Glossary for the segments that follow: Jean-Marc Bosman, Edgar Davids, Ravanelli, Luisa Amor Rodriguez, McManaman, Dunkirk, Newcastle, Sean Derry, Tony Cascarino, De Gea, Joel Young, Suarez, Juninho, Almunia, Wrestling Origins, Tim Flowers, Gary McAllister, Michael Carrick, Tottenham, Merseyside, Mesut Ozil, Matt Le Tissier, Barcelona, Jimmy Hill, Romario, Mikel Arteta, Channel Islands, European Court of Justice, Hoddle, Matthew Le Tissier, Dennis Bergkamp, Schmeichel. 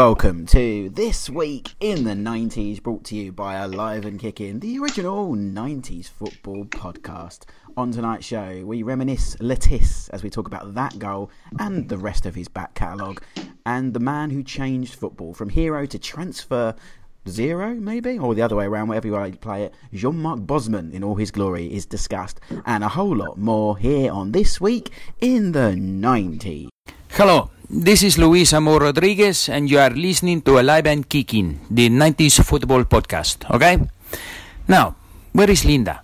welcome to This Week in the 90s, brought to you by Alive and Kicking, the original 90s football podcast. On tonight's show, we reminisce Le Tiss as we talk about that goal and the rest of his back catalogue, and the man who changed football from hero to transfer zero, maybe, or the other way around, whatever you like to play it. Jean-Marc Bosman in all his glory is discussed, and a whole lot more here on This Week in the 90s. Hello, this is Luisa Amor Rodriguez, and you are listening to Alive and Kicking, the 90s football podcast, okay? Now, where is Linda?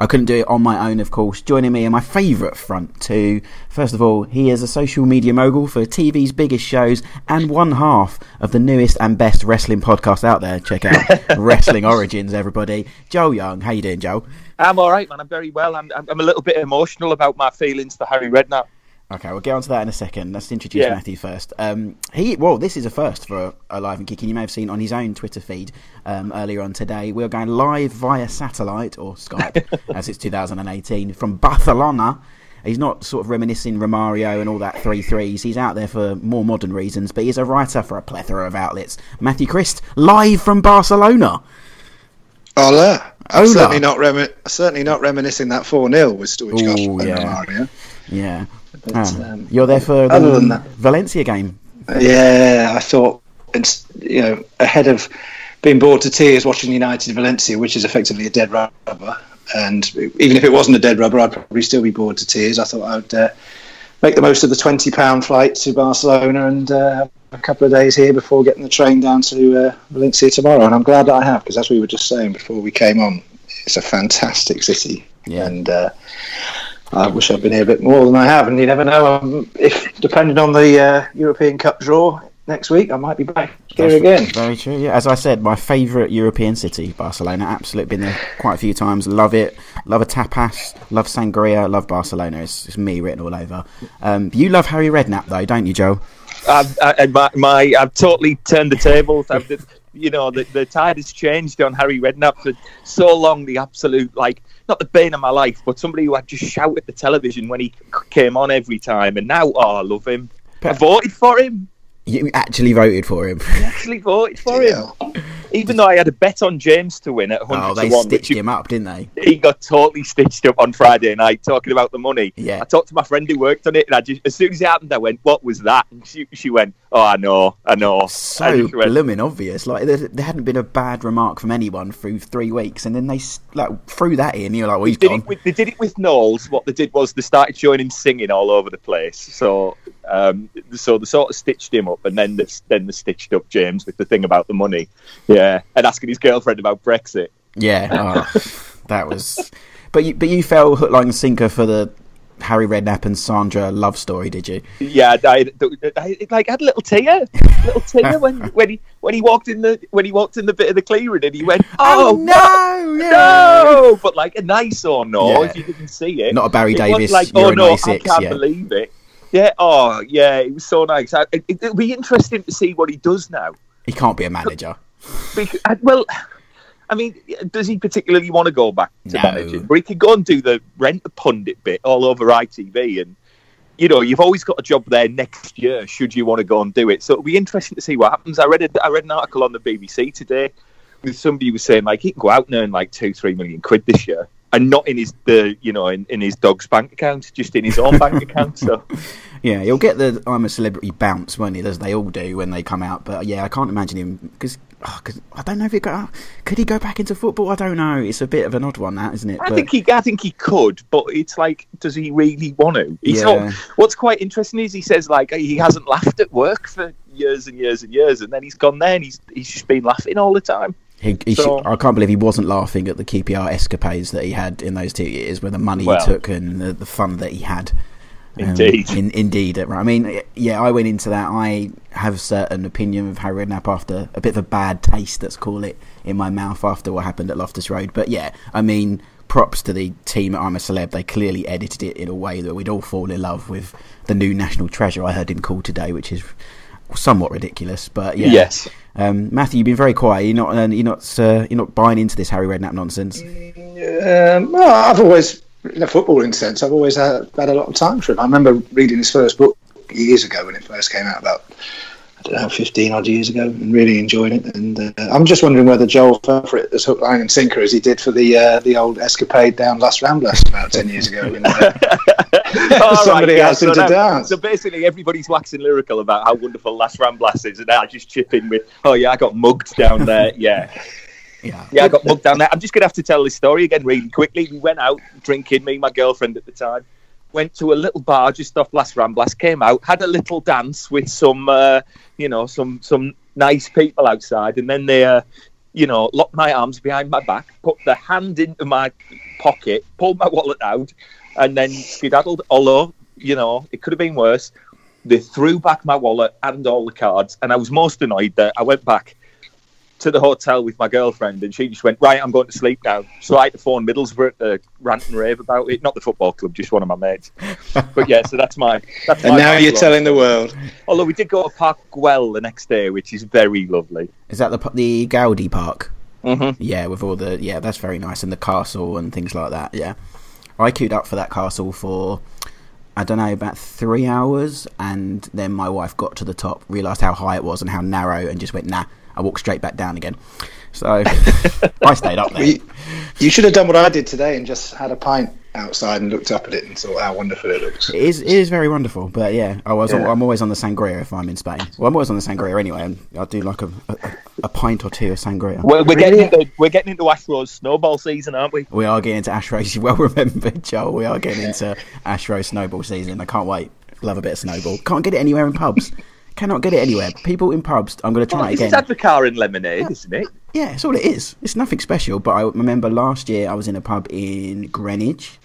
I couldn't do it on my own, of course. Joining me in my favourite front two. First of all, he is a social media mogul for TV's biggest shows and one half of the newest and best wrestling podcast out there. Check out Wrestling Origins, everybody. Joel Young, how you doing, Joel? I'm all right, man. I'm very well. I'm a little bit emotional about my feelings for Harry Redknapp. Okay, we'll get on to that in a second. Let's introduce Matty first. This is a first for Alive and Kicking. You may have seen on his own Twitter feed earlier on today. We're going live via satellite, or Skype, as it's 2018, from Barcelona. He's not sort of reminiscing Romario and all that 3-3s. He's out there for more modern reasons, but he's a writer for a plethora of outlets. Matty Christ, live from Barcelona. Hola. Certainly not reminiscing that 4-0 with Stuart Josh and Romario. Yeah. But, you're there for the Valencia game. Yeah, I thought, ahead of being bored to tears watching United Valencia, which is effectively a dead rubber, and even if it wasn't a dead rubber, I'd probably still be bored to tears. I thought I'd make the most of the £20 flight to Barcelona and a couple of days here before getting the train down to Valencia tomorrow. And I'm glad that I have, because as we were just saying before we came on, it's a fantastic city. Yeah. And I wish I'd been here a bit more than I have, and you never know. Depending on the European Cup draw next week, I might be back here again. Very true, yeah. As I said, my favourite European city, Barcelona. Absolutely, been there quite a few times. Love it. Love a tapas. Love sangria. Love Barcelona. It's me written all over. You love Harry Redknapp, though, don't you, Joel? I've totally turned the tables. The tide has changed on Harry Redknapp for so long. The absolute, not the bane of my life, but somebody who I'd just shout at the television when he came on every time. And now, I love him. I voted for him. You actually voted for him? I actually voted for him. Even though I had a bet on James to win at 100 to 1. Oh, they stitched him up, didn't they? He got totally stitched up on Friday night talking about the money. Yeah. I talked to my friend who worked on it, and as soon as it happened, I went, what was that? And she went, oh, I know. So blooming obvious. There hadn't been a bad remark from anyone through 3 weeks, and then they threw that in, you're like, well, he's gone. They did it with Knowles. What they did was they started showing him singing all over the place. So they sort of stitched him up, and then they stitched up James with the thing about the money. Yeah, and asking his girlfriend about Brexit. Yeah, that was... But you fell hook, line and sinker for the Harry Redknapp and Sandra love story, did you? Yeah, I had a little tear, when he walked in the bit of the clearing, and he went, "Oh no!" But a nice or no, if you didn't see it, not a Barry Davis. Believe it. Yeah, it was so nice. It'll be interesting to see what he does now. He can't be a manager. Does he particularly want to go back to managing? But he could go and do the rent a pundit bit all over ITV, and you've always got a job there next year should you want to go and do it. So it'll be interesting to see what happens. I read an article on the BBC today with somebody who was saying he can go out and earn 2-3 million quid this year, and not in in his dog's bank account, just in his own bank account. So yeah, he'll get the I'm a celebrity bounce, won't he, as they all do when they come out. But yeah, I can't imagine him, because I don't know if could he go back into football. I don't know, it's a bit of an odd one, that, isn't it? I think he could, but it's does he really want to? Not, what's quite interesting is he says he hasn't laughed at work for years and years and years, and then he's gone there and he's just been laughing all the time. I can't believe he wasn't laughing at the QPR escapades that he had in those 2 years, where the money he took and the fun that he had. Indeed. I mean, yeah, I went into that. I have a certain opinion of Harry Redknapp after a bit of a bad taste, let's call it, in my mouth after what happened at Loftus Road. But yeah, I mean, props to the team at I'm a Celeb. They clearly edited it in a way that we'd all fall in love with the new national treasure, I heard him called today, which is somewhat ridiculous, but yeah. Yes. Matthew, you've been very quiet. You're not buying into this Harry Redknapp nonsense. I've always, in a footballing sense, I've always had a lot of time for him. I remember reading his first book years ago when it first came out, about 15 odd years ago, and really enjoyed it. And I'm just wondering whether Joel fell for it as hook, line and sinker as he did for the old escapade down Las Ramblas about 10 years ago. Somebody asked him to dance. So basically everybody's waxing lyrical about how wonderful Las Ramblas is, and I just chip in with, I got mugged down there. Yeah, I got mugged down there. I'm just going to have to tell this story again really quickly. We went out drinking, me and my girlfriend at the time. Went to a little bar just off Las Ramblas, came out, had a little dance with some nice people outside, and then they, locked my arms behind my back, put their hand into my pocket, pulled my wallet out, and then skedaddled. Although, it could have been worse. They threw back my wallet and all the cards, and I was most annoyed that I went back to the hotel with my girlfriend, and she just went, right, I'm going to sleep now. So I had to phone Middlesbrough to rant and rave about it. Not the football club, just one of my mates. But yeah, so that's my. And now you're telling the world. Although we did go to Park Güell the next day, which is very lovely. Is that the Gaudi Park? Mm-hmm. Yeah, with all the, yeah, that's very nice. And the castle and things like that, yeah. I queued up for that castle for, I don't know, about 3 hours. And then my wife got to the top, realised how high it was and how narrow, and just went, nah. I walked straight back down again. So I stayed up there. You should have done what I did today and just had a pint outside and looked up at it and thought how wonderful it looks. It is very wonderful, but yeah, I'm always on the sangria if I'm in Spain. Well, I'm always on the sangria anyway, and I do like a pint or two of sangria. Well, we're getting into Ash Rose snowball season, aren't we? We are getting into Ash Rose. Well remembered, Joel. We are getting into Ash Rose snowball season. I can't wait. Love a bit of snowball. Can't get it anywhere in pubs. Cannot get it anywhere. People in pubs, I'm going to try it again. It's Advocar and lemonade, isn't it? Yeah, it's all it is. It's nothing special, but I remember last year I was in a pub in Greenwich,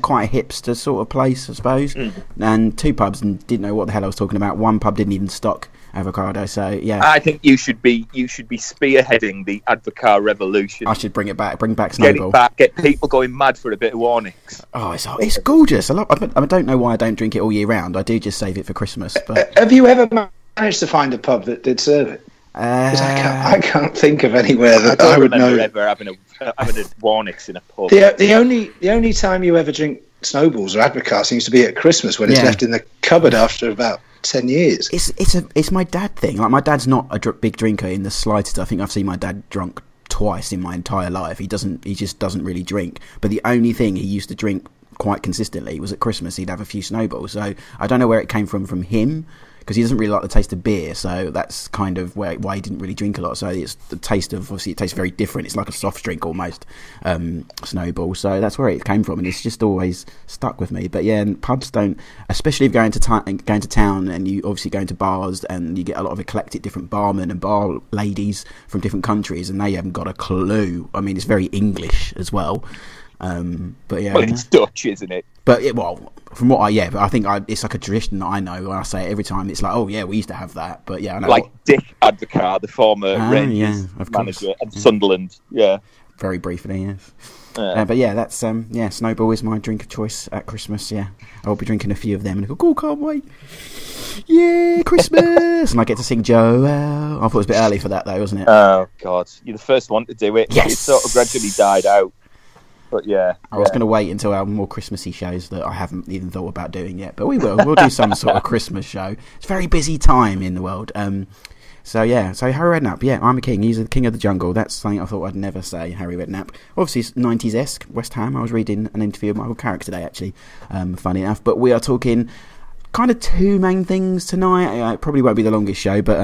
quite a hipster sort of place, I suppose, and two pubs and didn't know what the hell I was talking about. One pub didn't even stock avocado, so yeah. I think you should be spearheading the Advocar revolution. I should bring back snowball. Get people going mad for a bit of Warnix. Oh, it's gorgeous. I don't know why I don't drink it all year round. I do just save it for Christmas. But have you ever managed to find a pub that did serve it? I can't think of anywhere that I would know. Ever having a Warnix in a pub. The only time you ever drink snowballs or Advocar seems to be at Christmas, when it's left in the cupboard after about 10 years. It's my dad thing. Like, my dad's not a big drinker in the slightest. I think I've seen my dad drunk twice in my entire life. He just doesn't really drink. But the only thing he used to drink quite consistently was at Christmas. He'd have a few snowballs. So I don't know where it came from him, because he doesn't really like the taste of beer. So that's kind of why he didn't really drink a lot. So it's the taste of, obviously it tastes very different. It's like a soft drink almost, snowball. So that's where it came from, and it's just always stuck with me. But yeah, and pubs don't, especially if going to town, and you obviously go into bars and you get a lot of eclectic different barmen and bar ladies from different countries, and they haven't got a clue. I mean, it's very English as well. But yeah, well, it's Dutch, isn't it? But I think it's like a tradition that I know. When I say it every time, it's like, oh yeah, we used to have that. But yeah, I know, like what... Dick Advocar, the former Rangers manager of Sunderland. Yeah, very briefly, yes. But yeah, that's snowball is my drink of choice at Christmas. Yeah, I'll be drinking a few of them and I go, oh, can't wait! Yeah, Christmas, and I get to sing Joel. I thought it was a bit early for that, though, wasn't it? Oh God, you're the first one to do it. Yes, it sort of gradually died out. But yeah, I was going to wait until our more Christmassy shows that I haven't even thought about doing yet. But we will. We'll do some sort of Christmas show. It's a very busy time in the world. So yeah. So Harry Redknapp. Yeah, I'm a king. He's the king of the jungle. That's something I thought I'd never say. Harry Redknapp. Obviously, it's 90s-esque. West Ham. I was reading an interview with Michael Carrick today, actually. Funny enough. But we are talking kind of two main things tonight. It probably won't be the longest show, but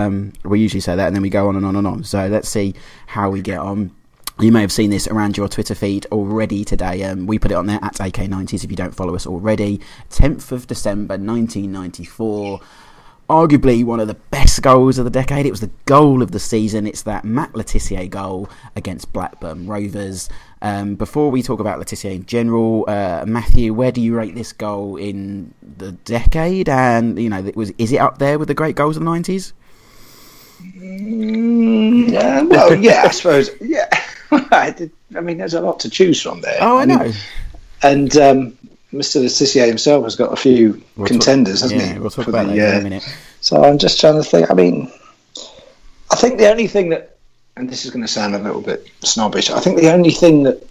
we usually say that, and then we go on and on and on. So let's see how we get on. You may have seen this around your Twitter feed already today. We put it on there, at AK90s, if you don't follow us already. 10th of December, 1994. Arguably one of the best goals of the decade. It was the goal of the season. It's that Matt Le Tissier goal against Blackburn Rovers. Before we talk about Le Tissier in general, Matthew, where do you rate this goal in the decade? And, is it up there with the great goals of the 90s? I suppose, yeah. I mean, there's a lot to choose from there. Oh, I know. And Mr. Le Tissier himself has got a few contenders, hasn't he? Yeah, we'll talk about that in a minute. So I'm just trying to think. I mean, I think the only thing that, and this is going to sound a little bit snobbish, I think the only thing that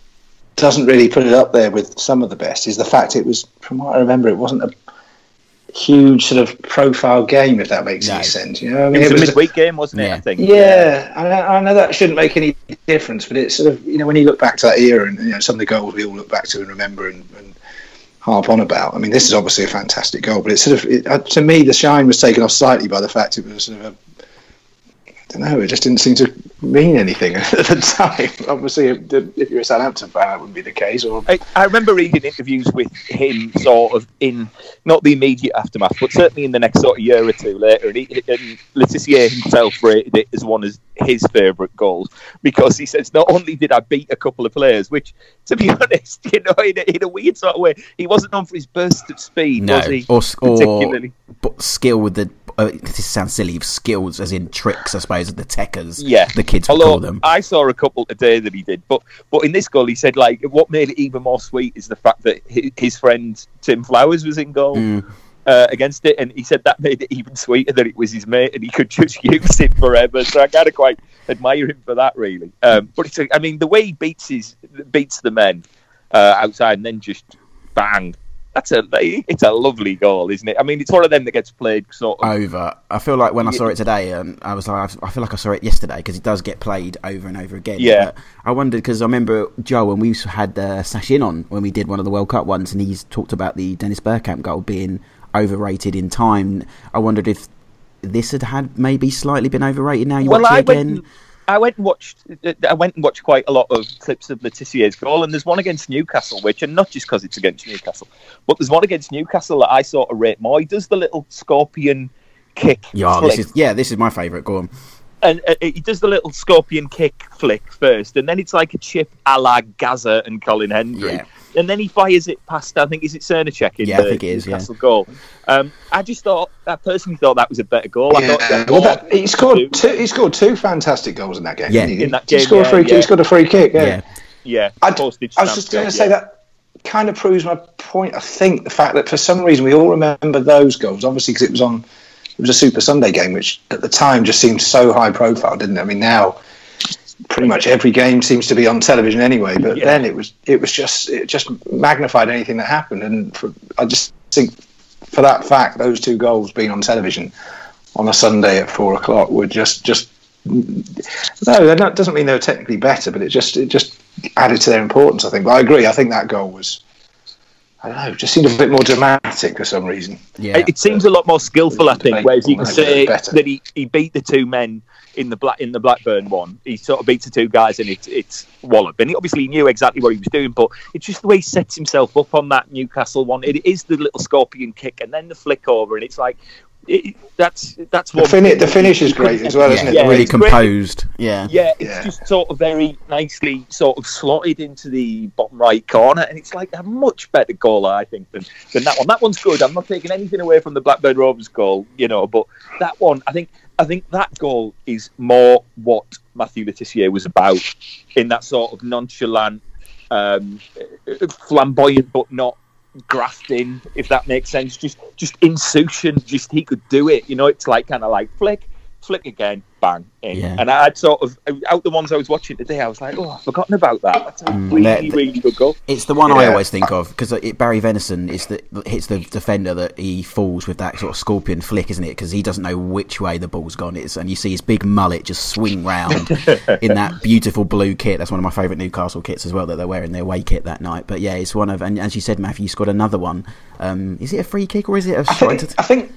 doesn't really put it up there with some of the best is the fact it was, from what I remember, it wasn't a huge sort of profile game, if that makes any sense. You know, I mean, it was a midweek game, wasn't it? I think. Yeah, I know that shouldn't make any difference, but it's sort of, you know, when you look back to that era and, you know, some of the goals we all look back to and remember and harp on about. I mean, this is obviously a fantastic goal, but it's sort of, to me, the shine was taken off slightly by the fact it was sort of a, I don't know, it just didn't seem to mean anything at the time. Obviously, if you're a Southampton fan, that wouldn't be the case. Or I remember reading interviews with him sort of in, not the immediate aftermath, but certainly in the next sort of year or two later, and Le Tissier himself rated it as one of his favourite goals, because he says, not only did I beat a couple of players, which, to be honest, you know, in a weird sort of way, he wasn't known for his burst of speed, was he? Or particularly. But skill with the, this sounds silly, skills as in tricks, I suppose, the techers, the kids would call them. I saw a couple today that he did, but in this goal, he said, like, what made it even more sweet is the fact that his friend Tim Flowers was in goal. Against it, and he said that made it even sweeter that it was his mate and he could just use it forever. So I kind of quite admire him for that, really. But it's, I mean, the way he beats the men outside and then just bang. It's a lovely goal, isn't it? I mean, it's one of them that gets played sort of over. I feel like when I saw it today, I was like, I feel like I saw it yesterday, because it does get played over and over again. Yeah. But I wondered, because I remember, Joe, when we had Sashin on, when we did one of the World Cup ones, and he's talked about the Dennis Bergkamp goal being overrated in time. I wondered if this had maybe slightly been overrated. Now you watch it again. I went and watched quite a lot of clips of Le Tissier's goal, and there's one against Newcastle, which, and not just because it's against Newcastle, but there's one against Newcastle that I sort of rate more. He does the little scorpion kick flick. This is my favourite. Go on. And he does the little scorpion kick flick first, and then it's like a chip a la Gaza and Colin Hendry. Yeah. And then he fires it past, I think, is it Cernicek in Newcastle goal? I personally thought that was a better goal. Yeah. He scored two fantastic goals in that game. Yeah. He scored a free kick. Yeah. I was just going to say that kind of proves my point. I think the fact that for some reason we all remember those goals, obviously because it was a Super Sunday game, which at the time just seemed so high profile, didn't it? I mean, now pretty much every game seems to be on television anyway, but then it just magnified anything that happened, and I just think for that fact, those two goals being on television on a Sunday at 4:00 were just that doesn't mean they were technically better, but it just added to their importance, I think. But I agree, I think that goal was, I don't know, just seemed a bit more dramatic for some reason. Yeah. It seems a lot more skillful, I think, whereas you can say that he beat the two men in the Blackburn one. He sort of beats the two guys and it's wallop. And he obviously knew exactly what he was doing, but it's just the way he sets himself up on that Newcastle one. It is the little scorpion kick and then the flick over, and it's like, that's what the finish is great as well, isn't it? Yeah, really composed. Just sort of very nicely sort of slotted into the bottom right corner, and it's like a much better goal, I think, than that one. That one's good. I'm not taking anything away from the Blackburn Rovers goal, you know, but that one, I think that goal is more what Matthew Le Tissier was about, in that sort of nonchalant, flamboyant but not grafting, if that makes sense, just intuition, just he could do it, you know. It's like kind of like flick again, bang, in. Yeah. And I'd sort of, out the ones I was watching today, I was like, oh, I've forgotten about that. That's a really good goal. It's the one I always think of, because Barry Venison hits the defender that he falls with that sort of scorpion flick, isn't it? Because he doesn't know which way the ball's gone. And you see his big mullet just swing round in that beautiful blue kit. That's one of my favourite Newcastle kits as well, that they're wearing, their away kit that night. But yeah, it's one of, and as you said, Matthew, you scored another one. Is it a free kick or is it a shot? I think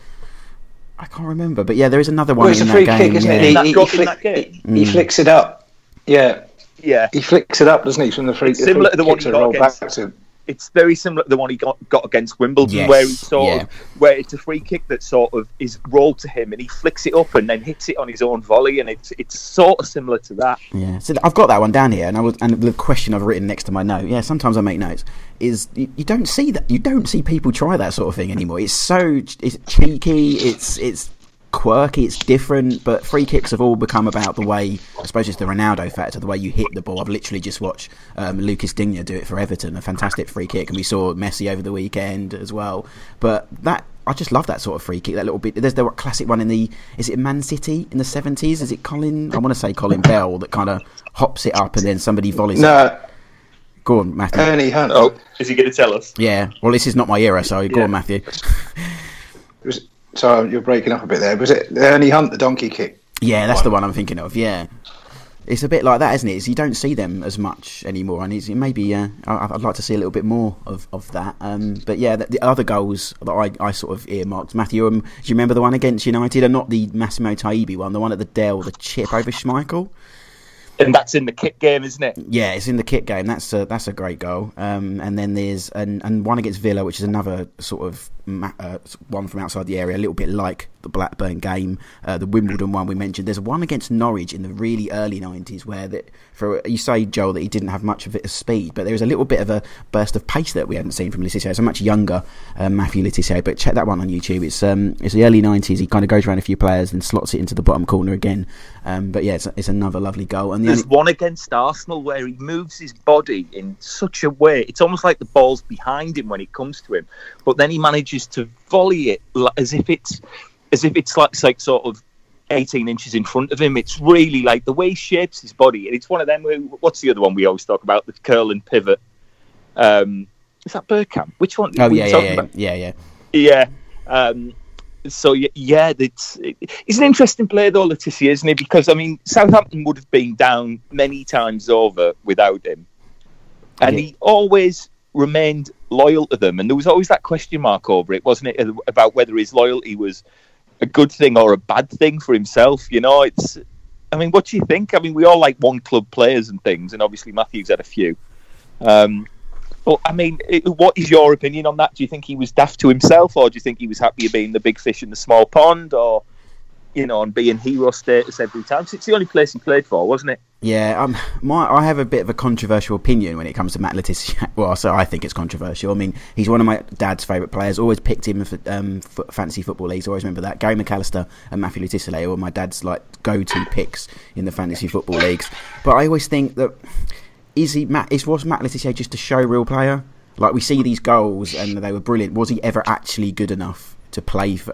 I can't remember, but yeah, there is another one. Well, it's in a free kick, isn't it? He flicks it up. Yeah. He flicks it up, doesn't he? From the free kick. Similar to the one he got against. Back to. It's very similar to the one he got against Wimbledon, where he where it's a free kick that sort of is rolled to him, and he flicks it up and then hits it on his own volley, and it's sort of similar to that. Yeah. So I've got that one down here, and the question I've written next to my note. Yeah. Sometimes I make notes. Is you don't see that, you don't see people try that sort of thing anymore. It's cheeky. It's quirky, it's different, but free kicks have all become about the way, I suppose it's the Ronaldo factor, the way you hit the ball. I've literally just watched Lucas Digne do it for Everton, a fantastic free kick, and we saw Messi over the weekend as well. But that, I just love that sort of free kick, that little bit. There's the classic one in the, is it Man City in the 70s? Is it Colin, I want to say Colin Bell, that kind of hops it up and then somebody volleys it. Go on, Matthew. Ernie Hunt. Oh, is he going to tell us? Yeah. Well, this is not my era, so go on, Matthew. Sorry, you're breaking up a bit there. Was it Ernie Hunt, the donkey kick? Yeah, that's the one I'm thinking of, yeah. It's a bit like that, isn't it? You don't see them as much anymore, and it's, maybe I'd like to see a little bit more of that. But yeah, the other goals that I sort of earmarked, Matthew, do you remember the one against United? And not the Massimo Taibbi one, the one at the Dell, the chip over Schmeichel? And that's in the kit game, isn't it? Yeah, it's in the kit game. That's a great goal. And then there's and one against Villa, which is another sort of one from outside the area, a little bit like the Blackburn game, the Wimbledon one we mentioned. There's one against Norwich in the really early 90s where you say, Joel, that he didn't have much of it of speed, but there was a little bit of a burst of pace that we hadn't seen from Le Tissier. It's a much younger Matthew Le Tissier, but check that one on YouTube. It's the early 90s. He kind of goes around a few players and slots it into the bottom corner again. But yeah, it's another lovely goal. And there's one against Arsenal where he moves his body in such a way, it's almost like the ball's behind him when it comes to him, but then he manages to volley it as if it's like sort of 18 inches in front of him. It's really like the way he shapes his body, and it's one of them what's the other one we always talk about, the curl and pivot, is that Bergkamp? Which one? Oh, So, it's an interesting player, though, Le Tissier, isn't it? Because, I mean, Southampton would have been down many times over without him. And he always remained loyal to them. And there was always that question mark over it, wasn't it, about whether his loyalty was a good thing or a bad thing for himself. You know, it's... I mean, what do you think? I mean, we all like one-club players and things, and obviously Matthew's had a few. Well, I mean, what is your opinion on that? Do you think he was daft to himself, or do you think he was happy being the big fish in the small pond, or, you know, on being hero status every time? Because it's the only place he played for, wasn't it? Yeah, I have a bit of a controversial opinion when it comes to Matt Le Tissier. Well, so I think it's controversial. I mean, he's one of my dad's favourite players. Always picked him for fantasy football leagues. Always remember that. Gary McAllister and Matthew Le Tissier were my dad's like go-to picks in the fantasy football leagues. But I always think that... was Matt Le Tissier just a show real player? Like, we see these goals and they were brilliant. Was he ever actually good enough to play for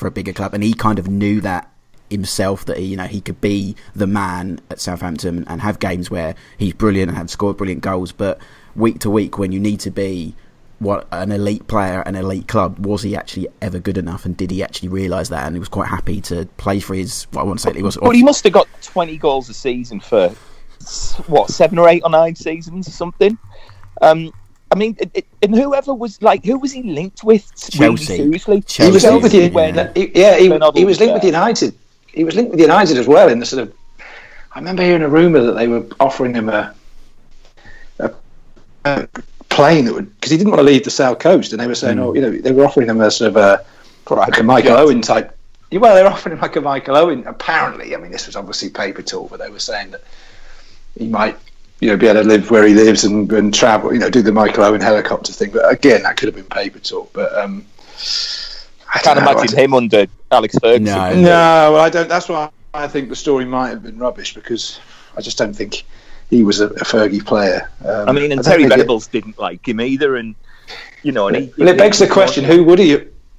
a bigger club? And he kind of knew that himself, that he could be the man at Southampton and have games where he's brilliant and have scored brilliant goals. But week to week, when you need to be an elite player, an elite club, was he actually ever good enough, and did he actually realise that? And he was quite happy to play for his... Well, I won't say it was... Well, he must have got 20 goals a season for... 7 or 8 or 9 seasons or something. I mean, and whoever was who was he linked with? Chelsea. Really seriously, Chelsea. He was linked with he was linked with United. He was linked with United as well. In the sort of, I remember hearing a rumor that they were offering him a plane that would, because he didn't want to leave the South Coast, and they were saying, they were offering him a sort of a Michael Owen type. Well, they were offering him like a Michael Owen. Apparently, I mean, this was obviously paper talk, but they were saying that he might, be able to live where he lives and travel, do the Michael Owen helicopter thing. But again, that could have been paper talk. But I can't imagine him under Alex Ferguson. No, I don't. That's why I think the story might have been rubbish, because I just don't think he was a Fergie player. And Terry Venables didn't like him either, and it begs the question: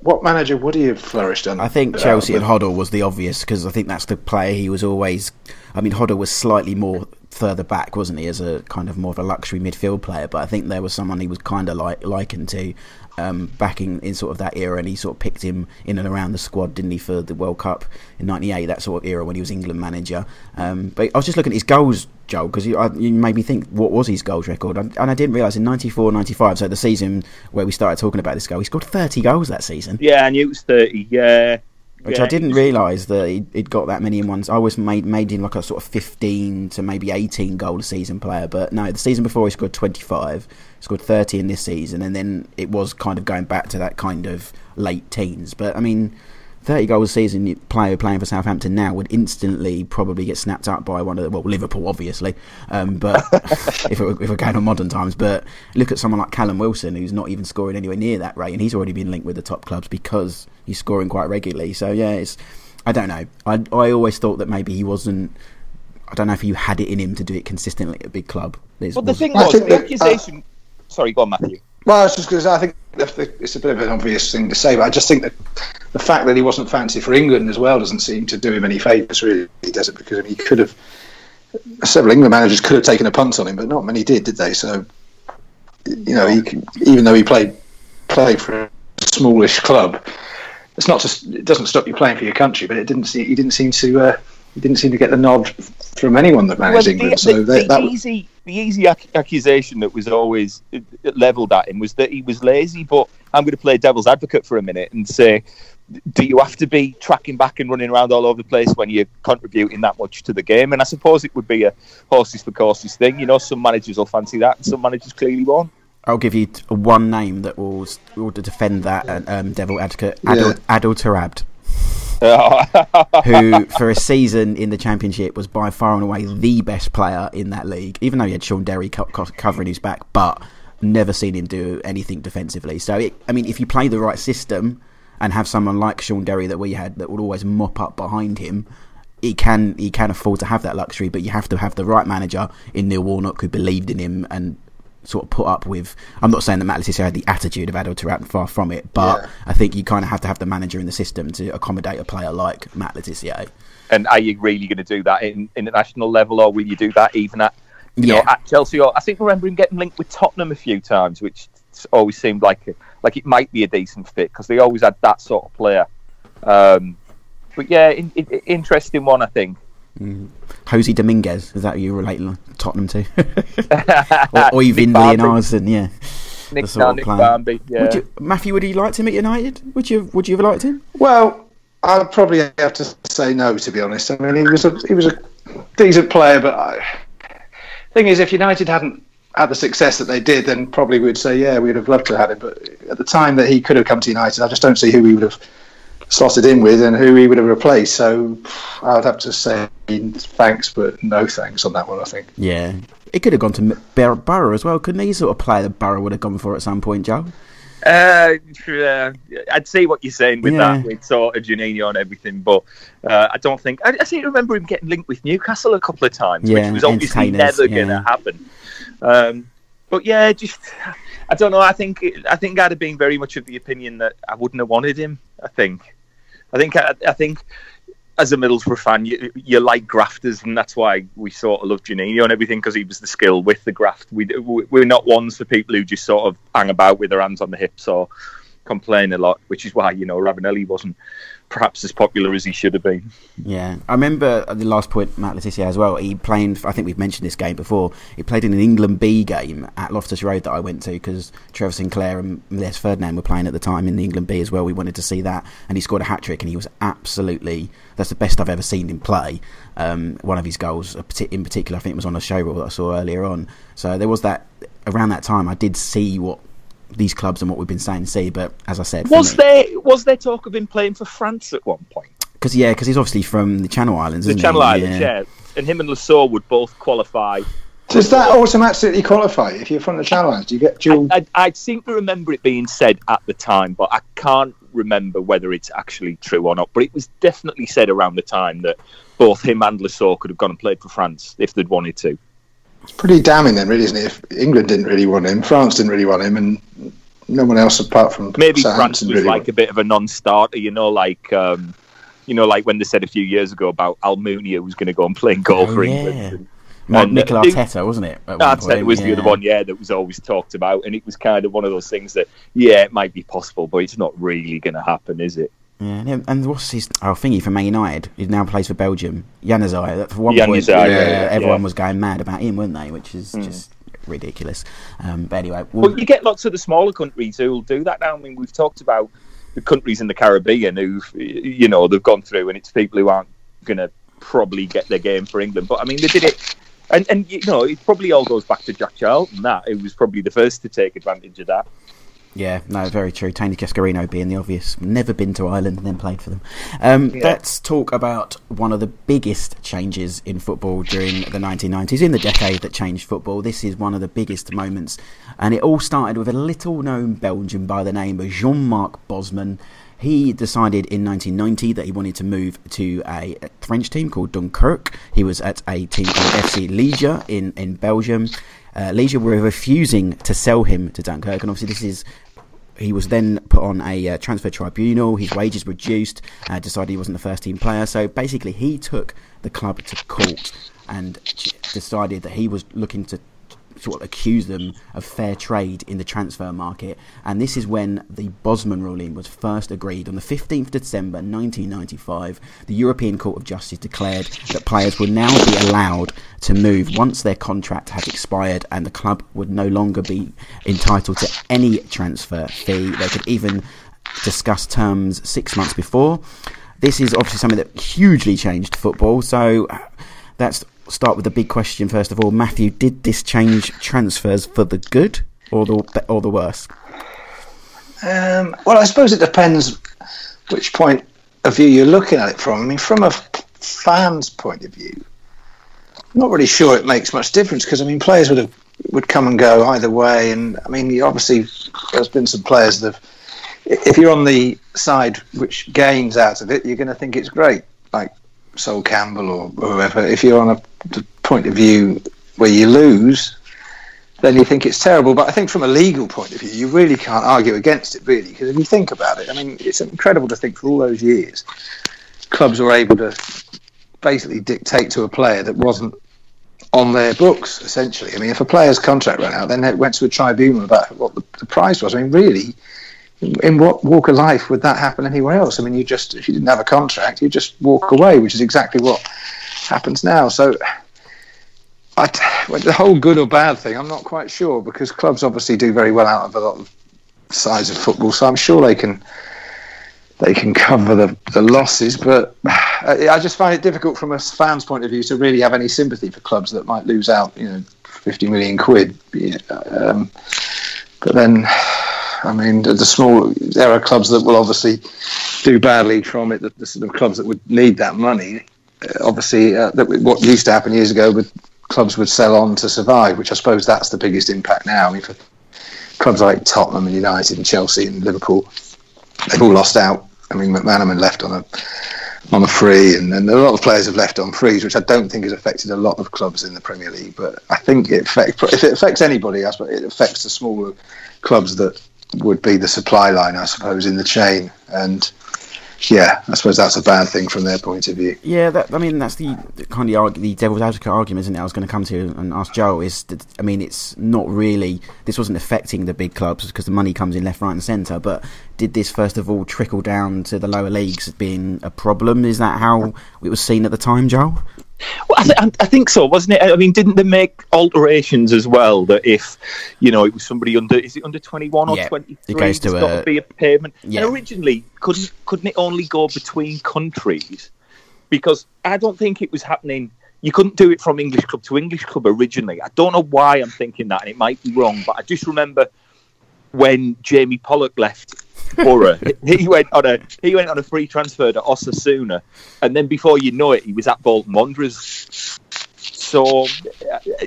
what manager would he have flourished under? I think Chelsea and Hoddle was the obvious, because I think that's the player he was always. I mean, Hoddle was slightly more further back, wasn't he, as a kind of more of a luxury midfield player, but I think there was someone he was kind of likened to back in sort of that era, and he sort of picked him in and around the squad, didn't he, for the World Cup in 98, that sort of era when he was England manager. But I was just looking at his goals, Joel, because you made me think, what was his goals record? And I didn't realise in 94-95, so the season where we started talking about this goal, he scored 30 goals that season. Yeah, I knew it was 30, yeah. Which I didn't realise that he'd got that many in ones. I always made him like a sort of 15 to maybe 18 goal a season player. But no, the season before he scored 25, scored 30 in this season. And then it was kind of going back to that kind of late teens. But I mean, 30 goal a season player playing for Southampton now would instantly probably get snapped up by one of the, well, Liverpool obviously, but if we're going on modern times. But look at someone like Callum Wilson, who's not even scoring anywhere near that rate, and he's already been linked with the top clubs because he's scoring quite regularly. So yeah, it's, I don't know, I always thought that maybe he wasn't, I don't know if you had it in him to do it consistently at a big club. Well, the thing was, the accusation... Sorry, go on, Matthew. Well, I was just because I think it's a bit of an obvious thing to say, but I just think that the fact that he wasn't fancy for England as well doesn't seem to do him any favours, really, does it? Because I mean, he could have... Several England managers could have taken a punt on him, but not many did they? So, you know, even though he played for a smallish club, it's not just, it doesn't stop you playing for your country, but he didn't seem to... He didn't seem to get the nod from anyone that managed England. The easy accusation that was always levelled at him was that he was lazy, but I'm going to play devil's advocate for a minute and say, do you have to be tracking back and running around all over the place when you're contributing that much to the game? And I suppose it would be a horses for courses thing. You know, some managers will fancy that and some managers clearly won't. I'll give you one name that will defend that devil advocate, Adel Taarabt. Who for a season in the Championship was by far and away the best player in that league, even though he had Sean Derry covering his back, but never seen him do anything defensively. So if you play the right system and have someone like Sean Derry that we had that would always mop up behind him, he can afford to have that luxury. But you have to have the right manager in Neil Warnock, who believed in him and sort of put up with. I'm not saying that Matt Le Tissier had the attitude of Adel Taarabt, far from it, but yeah. I think you kind of have to have the manager in the system to accommodate a player like Matt Le Tissier. And are you really going to do that in international level, or will you do that even at you know, at Chelsea? Or I think I remember him getting linked with Tottenham a few times, which always seemed like it might be a decent fit because they always had that sort of player. But yeah, interesting one, I think. Mm. Jose Dominguez, is that who you relate Tottenham to? Or even Lee Arsen, yeah. Nick Barmby, yeah. Matthew, would you like to meet United? Would you have liked him? Well, I'd probably have to say no, to be honest. I mean, he was a decent player, but thing is, if United hadn't had the success that they did, then probably we'd say, yeah, we'd have loved to have had him. But at the time that he could have come to United, I just don't see who we would have slotted in with and who he would have replaced, so I'd have to say thanks but no thanks on that one, I think. Yeah, it could have gone to Borough as well, couldn't he? Sort of player that Borough would have gone for at some point, Joe. I'd see what you're saying with that, with sort of Juninho and everything, but I seem to remember him getting linked with Newcastle a couple of times, which was obviously never going to happen. But yeah, just I don't know. I think I'd have been very much of the opinion that I wouldn't have wanted him. I think as a Middlesbrough fan, you like grafters, and that's why we sort of love Juninho and everything, because he was the skill with the graft. We're not ones for people who just sort of hang about with their hands on the hips or complain a lot, which is why, you know, Ravanelli wasn't perhaps as popular as he should have been. Yeah, I remember at the last point, Matt Le Tissier as well, he played, I think we've mentioned this game before, he played in an England B game at Loftus Road that I went to because Trevor Sinclair and Les Ferdinand were playing at the time in the England B as well. We wanted to see that, and he scored a hat-trick, and he was absolutely, that's the best I've ever seen him play. One of his goals in particular, I think it was on a show reel that I saw earlier on. So there was that, around that time, I did see what these clubs and what we've been saying see, but as I said, was there talk of him playing for France at one point? Because he's obviously from the Channel Islands, isn't he? And him and Lassau would both qualify. Does that automatically qualify if you're from the Channel Islands? Do you get dual? I seem to remember it being said at the time, but I can't remember whether it's actually true or not. But it was definitely said around the time that both him and Lassau could have gone and played for France if they'd wanted to. It's pretty damning then, really, isn't it? If England didn't really want him, France didn't really want him, and no one else apart from maybe France was really a bit of a non-starter, like when they said a few years ago about Almunia was going to go and play goal for England. Mikel Arteta, wasn't it? Arteta was the other one, that was always talked about, and it was kind of one of those things that, it might be possible, but it's not really going to happen, is it? Yeah, and what's his thingy for Man United? He now plays for Belgium. Januzaj. For one point, everyone was going mad about him, weren't they? Which is just ridiculous. But anyway, well, you get lots of the smaller countries who'll do that now. I mean, we've talked about the countries in the Caribbean who've, they've gone through, and it's people who aren't going to probably get their game for England. But I mean, they did it, and it probably all goes back to Jack Charlton, who was probably the first to take advantage of that. Yeah, no, very true. Tony Cascarino being the obvious. Never been to Ireland and then played for them. Let's talk about one of the biggest changes in football during the 1990s, in the decade that changed football. This is one of the biggest moments. And it all started with a little-known Belgian by the name of Jean-Marc Bosman. He decided in 1990 that he wanted to move to a French team called Dunkirk. He was at a team called FC Liège in Belgium. Liège were refusing to sell him to Dunkirk, and obviously he was then put on a transfer tribunal. His wages reduced, decided he wasn't the first team player. So basically he took the club to court and decided that he was looking to sort of accuse them of fair trade in the transfer market, and this is when the Bosman ruling was first agreed. On the 15th December 1995, the European Court of Justice declared that players would now be allowed to move once their contract had expired, and the club would no longer be entitled to any transfer fee. They could even discuss terms 6 months before. This is obviously something that hugely changed football, so that's... Start with the big question first of all, Matthew. Did this change transfers for the good or the worse? Well, I suppose it depends which point of view you're looking at it from. I mean, from a fan's point of view, I'm not really sure it makes much difference because I mean, players would come and go either way, and I mean, obviously there's been some players that, if you're on the side which gains out of it, you're going to think it's great, like Sol Campbell or whoever. If you're on the point of view where you lose, then you think it's terrible. But I think from a legal point of view, you really can't argue against it, really, because if you think about it, I mean, it's incredible to think for all those years clubs were able to basically dictate to a player that wasn't on their books, essentially. I mean, if a player's contract ran out, then it went to a tribunal about what the price was. I mean, really, in what walk of life would that happen anywhere else? I mean, if you didn't have a contract, you just walk away, which is exactly what happens now. So the whole good or bad thing, I'm not quite sure, because clubs obviously do very well out of a lot of sides of football, so I'm sure they can cover the losses, but I just find it difficult from a fan's point of view to really have any sympathy for clubs that might lose out, you know, 50 million quid. But then... I mean, there are clubs that will obviously do badly from it, the sort of clubs that would need that money. Obviously, what used to happen years ago with clubs would sell on to survive, which I suppose that's the biggest impact now. I mean, for clubs like Tottenham and United and Chelsea and Liverpool, they've all lost out. I mean, McManaman left on a free, and a lot of players have left on frees, which I don't think has affected a lot of clubs in the Premier League. But I think if it affects anybody, I suppose it affects the smaller clubs that would be the supply line, I suppose, in the chain. And yeah, I suppose that's a bad thing from their point of view. Yeah, that's the kind of the devil's advocate argument, isn't it? I was going to come to and ask Joel, it's not really, this wasn't affecting the big clubs because the money comes in left, right and centre, but did this first of all trickle down to the lower leagues as being a problem? Is that how it was seen at the time, Joel? Well, I think so, wasn't it? I mean, didn't they make alterations as well that if, you know, it was somebody under 21 or 23, there's got to be a payment? Yeah. And originally, couldn't it only go between countries? Because I don't think it was happening. You couldn't do it from English club to English club originally. I don't know why I'm thinking that, and it might be wrong, but I just remember when Jamie Pollock left Borough, he went on a free transfer to Osasuna, and then before you know it, he was at Bolton Wanderers. So,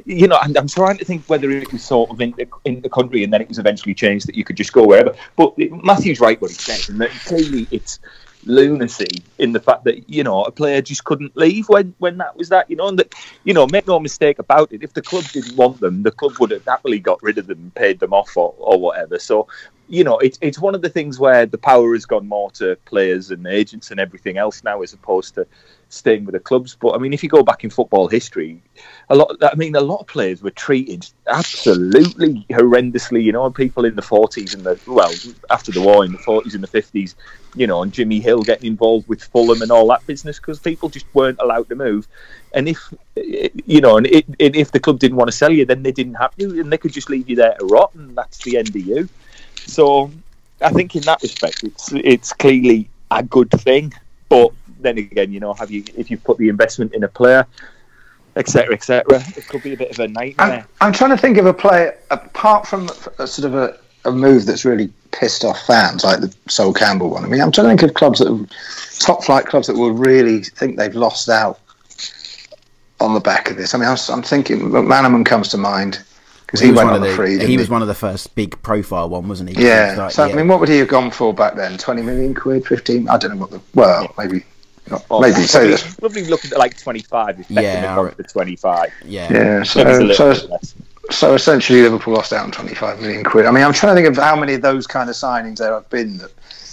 you know, and I'm trying to think whether it was sort of in the country, and then it was eventually changed that you could just go wherever. But Matthew's right what he says, and that clearly it's lunacy in the fact that, you know, a player just couldn't leave when that was that, you know, and that, you know, make no mistake about it, if the club didn't want them, the club would have happily got rid of them and paid them off or whatever. So, you know, it's one of the things where the power has gone more to players and agents and everything else now as opposed to staying with the clubs. But, I mean, if you go back in football history, a lot of players were treated absolutely horrendously, you know, people in the 40s and after the war in the 40s and the 50s, you know, and Jimmy Hill getting involved with Fulham and all that business because people just weren't allowed to move. And if, you know, and if the club didn't want to sell you, then they didn't have to, and they could just leave you there to rot, and that's the end of you. So I think in that respect, it's clearly a good thing. But then again, you know, if you put the investment in a player, et cetera, it could be a bit of a nightmare. I'm trying to think of a player, apart from a move that's really pissed off fans like the Sol Campbell one. I mean, I'm trying to think of clubs that have, top flight clubs that will really think they've lost out on the back of this. I mean, I'm thinking McManaman comes to mind because he went on the free. He was one of the first big profile one, wasn't he? Yeah. I mean, what would he have gone for back then? 20 million quid, 15? I don't know what the. Well, yeah. Maybe. Well, maybe so. Probably looking at like 25. Yeah, the 25. Yeah. Yeah. So essentially, Liverpool lost out on 25 million quid. I mean, I'm trying to think of how many of those kind of signings there have been.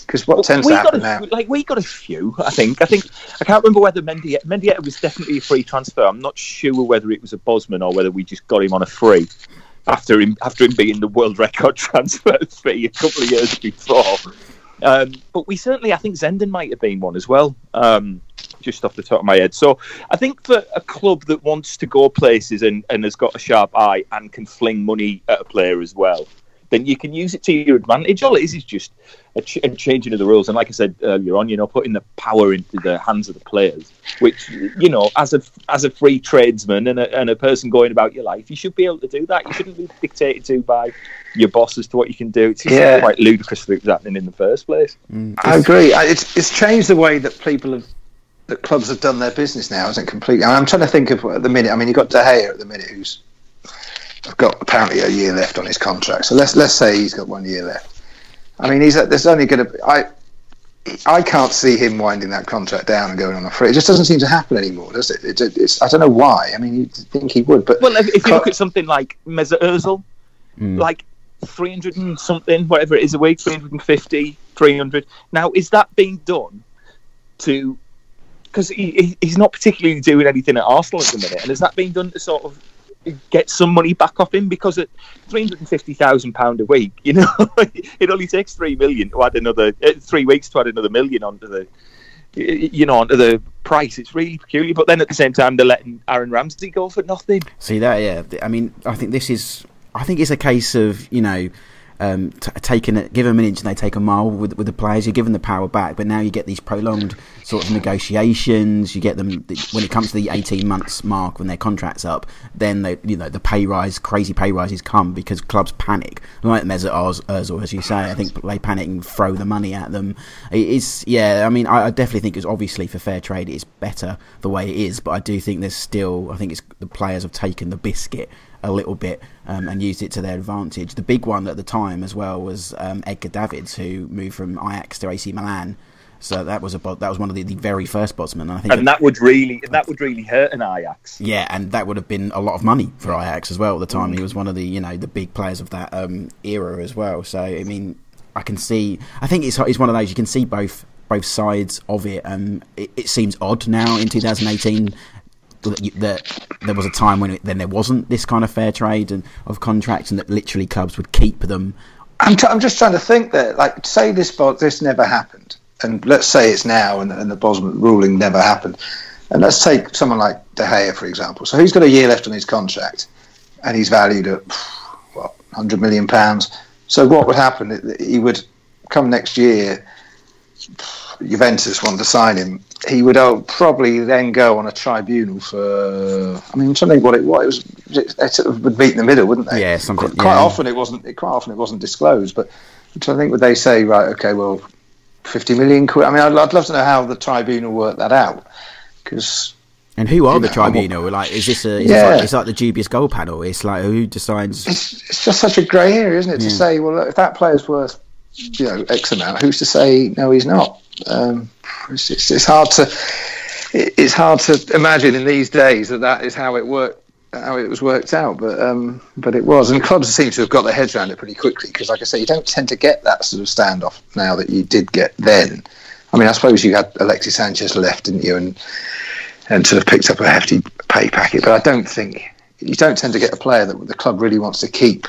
Because what tends to happen now? Like, we got a few, I think. I can't remember whether Mendieta was definitely a free transfer. I'm not sure whether it was a Bosman or whether we just got him on a free after him being the world record transfer fee a couple of years before. But we certainly, I think Zenden might have been one as well, just off the top of my head. So I think for a club that wants to go places and has got a sharp eye and can fling money at a player as well, then you can use it to your advantage. All it is just a changing of the rules. And like I said earlier on, putting the power into the hands of the players, which, as a free tradesman and a person going about your life, you should be able to do that. You shouldn't be dictated to by your boss as to what you can do. It's just quite ludicrous that it was happening in the first place. Mm. I agree. It's changed the way that clubs have done their business now, isn't it? Completely. I'm trying to think of at the minute. I mean, you've got De Gea at the minute who's got apparently a year left on his contract, so let's say he's got 1 year left. I mean, there's only going to. I can't see him winding that contract down and going on a free. It just doesn't seem to happen anymore, does it? It's I don't know why. I mean, you'd think he would, but well, if you look at something like Mesut Ozil, like 300 and something, whatever it is a week, 350, 300. Now, is that being done to? Because he's not particularly doing anything at Arsenal at the minute, and is that being done to sort of get some money back off him? Because at £350,000 a week, it only takes 3 million to add another 3 weeks to add another million onto the price. It's really peculiar. But then at the same time, they're letting Aaron Ramsey go for nothing. See that? Yeah. I mean, I think it's a case of give them an inch and they take a mile with the players. You're given the power back, but now you get these prolonged sort of negotiations. You get them when it comes to the 18 months mark when their contract's up. Then they, the crazy pay rises come because clubs panic. Like Mesut Ozil, as you say, I think they panic and throw the money at them. I mean, I definitely think it's obviously for fair trade, it's better the way it is. But I do think there's still, I think it's the players have taken the biscuit a little bit and used it to their advantage. The big one at the time as well was Edgar Davids, who moved from Ajax to AC Milan. So that was one of the very first Bosman. I think, and that would really hurt an Ajax. Yeah, and that would have been a lot of money for Ajax as well at the time. He was one of the the big players of that era as well. So I mean, I think it's one of those you can see both sides of it. It seems odd now in 2018. That there was a time when there wasn't this kind of fair trade and of contracts, and that literally clubs would keep them. I'm just trying to think that, like, say this never happened, and let's say it's now, and the Bosman ruling never happened, and let's take someone like De Gea for example. So he's got a year left on his contract, and he's valued at £100 million. So what would happen? He would come next year. Juventus wanted to sign him. He would probably then go on a tribunal for. I mean, I'm trying to think what it was. They sort of would meet in the middle, wouldn't they? Yeah, something. Often it wasn't. Quite often it wasn't disclosed. But I'm trying to think, would they say, right, okay, well, 50 million quid? I mean, I'd love to know how the tribunal worked that out. And who are the tribunal? Like, is this a? It's like the dubious goal panel. It's like who decides? It's just such a grey area, isn't it? Yeah. To say, well, look, if that player's worth, X amount, who's to say no he's not? It's hard to imagine in these days that is how it was worked out, but it was, and clubs seem to have got their heads around it pretty quickly, because like I say, you don't tend to get that sort of standoff now that you did get then. I mean, I suppose you had Alexis Sanchez left, didn't you, and sort of picked up a hefty pay packet, but I don't think you don't tend to get a player that the club really wants to keep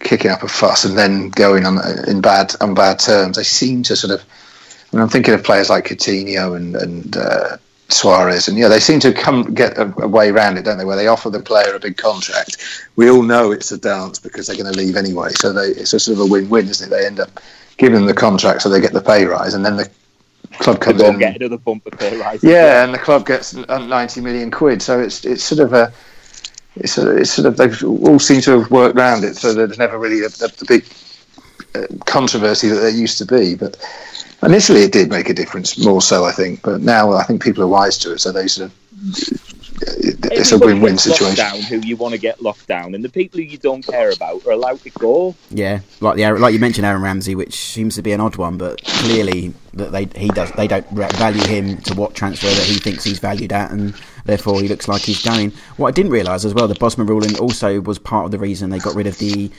kicking up a fuss and then going on bad terms. They seem to sort of. I mean, I'm thinking of players like Coutinho and Suarez, and they seem to get a way around it, don't they? Where they offer the player a big contract. We all know it's a dance because they're going to leave anyway. So it's a sort of a win-win, isn't it? They end up giving them the contract, so they get the pay rise, and then the club comes in. Get another bump of pay rise. Yeah, and the club gets 90 million quid. So it's sort of a. It's sort of, they all seem to have worked around it, so there's never really the big controversy that there used to be. But initially it did make a difference, more so, I think. But now I think people are wise to it, so they sort of... It's a win-win situation. Down who you want to get locked down, and the people who you don't care about are allowed to go. Yeah, like you mentioned, Aaron Ramsey, which seems to be an odd one, but clearly that they don't value him to what transfer that he thinks he's valued at, and therefore he looks like he's going. What I didn't realise as well, the Bosman ruling also was part of the reason they got rid of the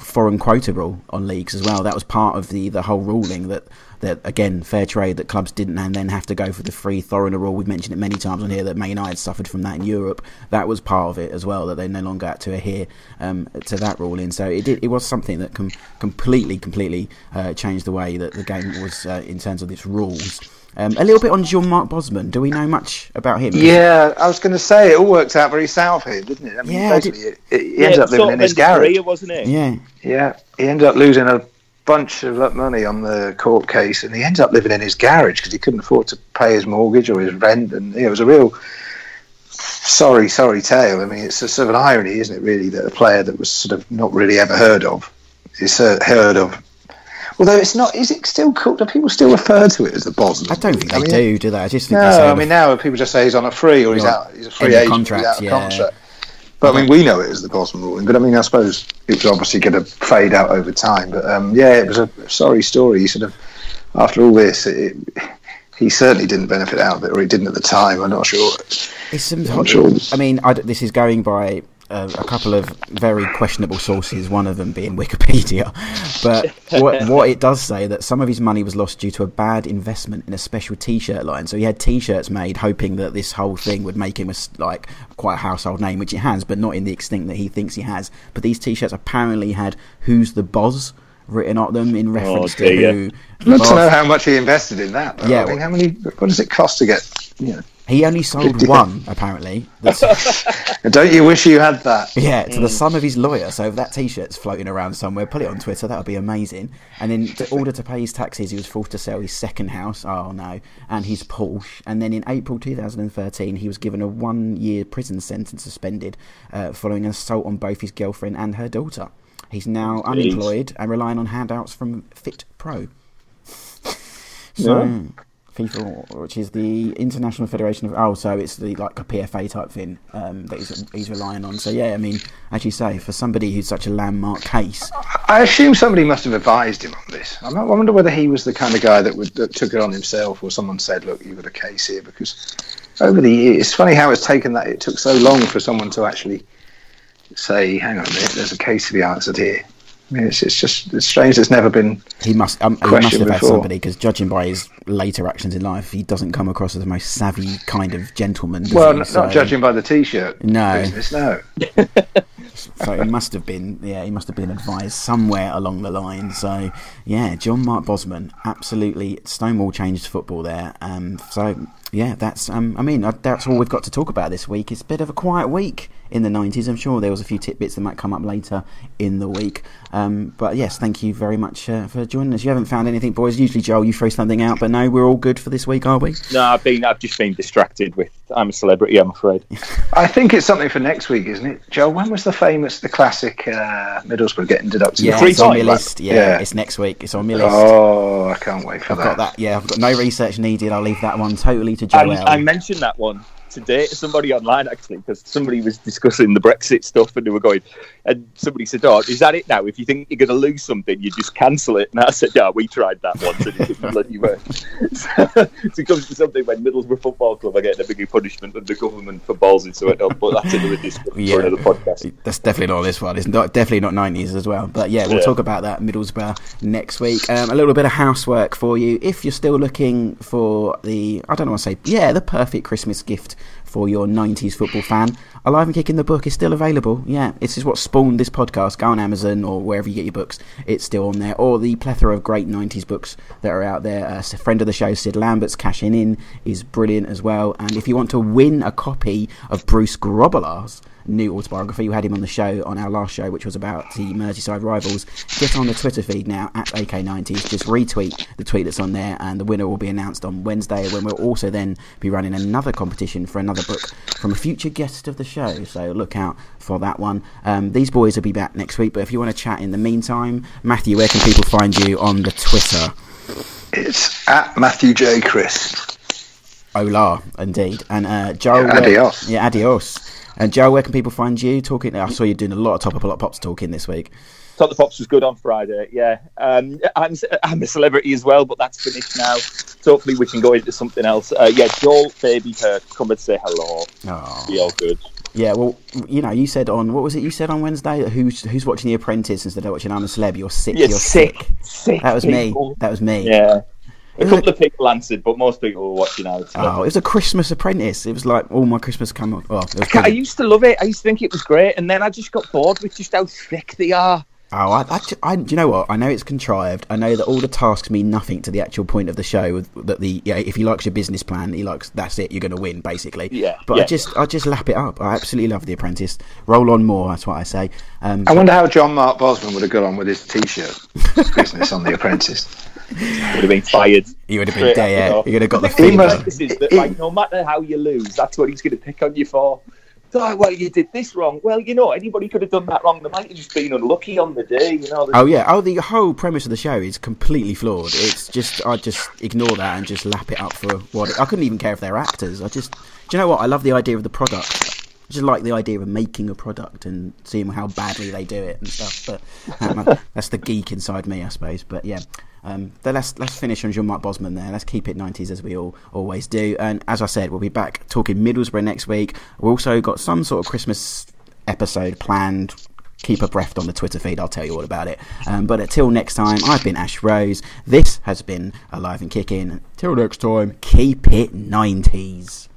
foreign quota rule on leagues as well. That was part of the whole ruling that again, fair trade, that clubs didn't and then have to go for the free foreigner rule. We've mentioned it many times on here that Man United suffered from that in Europe. That was part of it as well, that they no longer had to adhere to that ruling. So it was something that completely changed the way that the game was in terms of its rules. A little bit on Jean-Marc Bosman. Do we know much about him? Yeah, I was going to say, it all worked out very south here, didn't it? I mean, he ended up living in his garage, wasn't it? Yeah. He ended up losing a bunch of money on the court case, and he ended up living in his garage because he couldn't afford to pay his mortgage or his rent, and it was a real sorry tale. I mean, it's a sort of an irony, isn't it, really, that a player that was sort of not really ever heard of is heard of. Although it's not, is it still called? Do people still refer to it as the Bosman? I don't think they do they? I just think now people just say he's on a free, or he's out. He's a free agent. Contract, he's out of contract. But I mean, we know it as the Bosman ruling. But I mean, I suppose it was obviously going to fade out over time. But it was a sorry story. Sort of after all this, he certainly didn't benefit out of it, or he didn't at the time. I'm not sure. I mean, this is going by a couple of very questionable sources, one of them being Wikipedia, but what it does say that some of his money was lost due to a bad investment in a special t-shirt line. So he had t-shirts made hoping that this whole thing would make him quite a household name, which it has, but not in the extent that he thinks he has. But these t-shirts apparently had "Who's the Boss" written on them in reference to who. I'd love to know how much he invested in that. Yeah, I mean, what does it cost to get, He only sold one, apparently. Don't you wish you had that? Yeah, to the son of his lawyer. So if that t-shirt's floating around somewhere, put it on Twitter, that would be amazing. And in order to pay his taxes, he was forced to sell his second house, and his Porsche. And then in April 2013, he was given a 1-year prison sentence suspended following an assault on both his girlfriend and her daughter. He's now unemployed and relying on handouts from Fit Pro. So... Yeah. FIFA, which is the International Federation of... Oh, so it's a PFA type thing that he's relying on. So, yeah, I mean, as you say, for somebody who's such a landmark case... I assume somebody must have advised him on this. I wonder whether he was the kind of guy that took it on himself, or someone said, look, you've got a case here, because over the years... It's funny how it's taken that... It took so long for someone to actually say, hang on a minute, there's a case to be answered here. I mean, it's strange. It's never been. He must have had somebody, because judging by his later actions in life, he doesn't come across as the most savvy kind of gentleman. Well, not judging by the T-shirt. No, business, no. So he must have been. Yeah, he must have been advised somewhere along the line. So yeah, Jean-Marc Bosman, absolutely stonewall changed football there. Yeah, that's. I mean, that's all we've got to talk about this week. It's a bit of a quiet week in the 90s. I'm sure there was a few tidbits that might come up later in the week. But yes, thank you very much for joining us. You haven't found anything, boys. Usually, Joel, you throw something out, but no, we're all good for this week, are we? No, I've just been distracted with. I'm a celebrity, I'm afraid. I think it's something for next week, isn't it, Joel? When was the classic Middlesbrough getting deducted? Yeah, it's on my list. Yeah, it's next week. It's on my list. Oh, I can't wait for that. I've got that. Yeah, I've got no research needed. I'll leave that one totally. I mentioned that one today to somebody online, actually, because somebody was discussing the Brexit stuff, and they were going, and somebody said, oh, is that it now? If you think you're going to lose something, you just cancel it. And I said, yeah, we tried that once, and it didn't bloody work. So it comes to something when Middlesbrough Football Club are getting a bigger punishment than the government for balls into it. But that's another discussion for another podcast. That's definitely not this one. It's definitely not 90s as well. But yeah, we'll talk about that Middlesbrough next week. A little bit of housework for you. If you're still looking for the perfect Christmas gift for your 90s football fan, Alive and Kicking, the book, is still available. Yeah, this is what spawned this podcast. Go on Amazon or wherever you get your books, it's still on there, or the plethora of great 90s books that are out there. A friend of the show, Sid Lambert's Cashing In, is brilliant as well. And if you want to win a copy of Bruce Grobbelaar's new autobiography. We had him on the show, on our last show, which was about the Merseyside rivals. Get on the Twitter feed now, at AK90s. Just retweet the tweet that's on there, and the winner will be announced on Wednesday, when we'll also then be running another competition for another book from a future guest of the show. So look out for that one. These boys will be back next week, but if you want to chat in the meantime, Matthew, where can people find you on the Twitter? It's at Matthew J. Chris. Hola, indeed. And Joel, adios. Yeah, adios. And Joel, where can people find you? Talking, I saw you doing a lot of Top of the Pops talking this week. Top of the Pops was good on Friday, yeah. I'm a celebrity as well, but that's finished now. So hopefully we can go into something else. Yeah, Joel, baby Kirk, come and say hello. Oh. Be all good. Yeah, well, you know, you said on, what was it you said on Wednesday? Who's watching The Apprentice instead of watching I'm a Celeb? You're sick, you're sick. That was people. That was me. Yeah. A couple of people answered, but most people were watching out. Oh, it was a Christmas Apprentice. It was like all my Christmas come up. Oh, I used to love it. I used to think it was great, and then I just got bored with just how thick they are. Oh, I do you know what? I know it's contrived. I know that all the tasks mean nothing to the actual point of the show. That if he likes your business plan, that's it. You're going to win, basically. Yeah. But yeah. I just lap it up. I absolutely love The Apprentice. Roll on more. That's what I say. I wonder how Jean-Marc Bosman would have got on with his T-shirt business on The Apprentice. Would have been fired. You would have been dead. You would have got the feedback. No matter how you lose, that's what he's going to pick on you for. Oh, well, you did this wrong. Well, you know, anybody could have done that wrong. They might have just been unlucky on the day. You know. Oh, yeah. Oh, the whole premise of the show is completely flawed. It's just, I just ignore that and just lap it up for what... I couldn't even care if they're actors. Do you know what? I love the idea of the product. I just like the idea of making a product and seeing how badly they do it and stuff. But that's the geek inside me, I suppose. But, yeah. Let's finish on Jean-Marc Bosman there. Let's keep it 90s as we all always do. And as I said, we'll be back talking Middlesbrough next week. We've also got some sort of Christmas episode planned. Keep abreast on the Twitter feed. I'll tell you all about it. But until next time, I've been Ash Rose. This has been Alive and Kicking. Till next time, keep it 90s.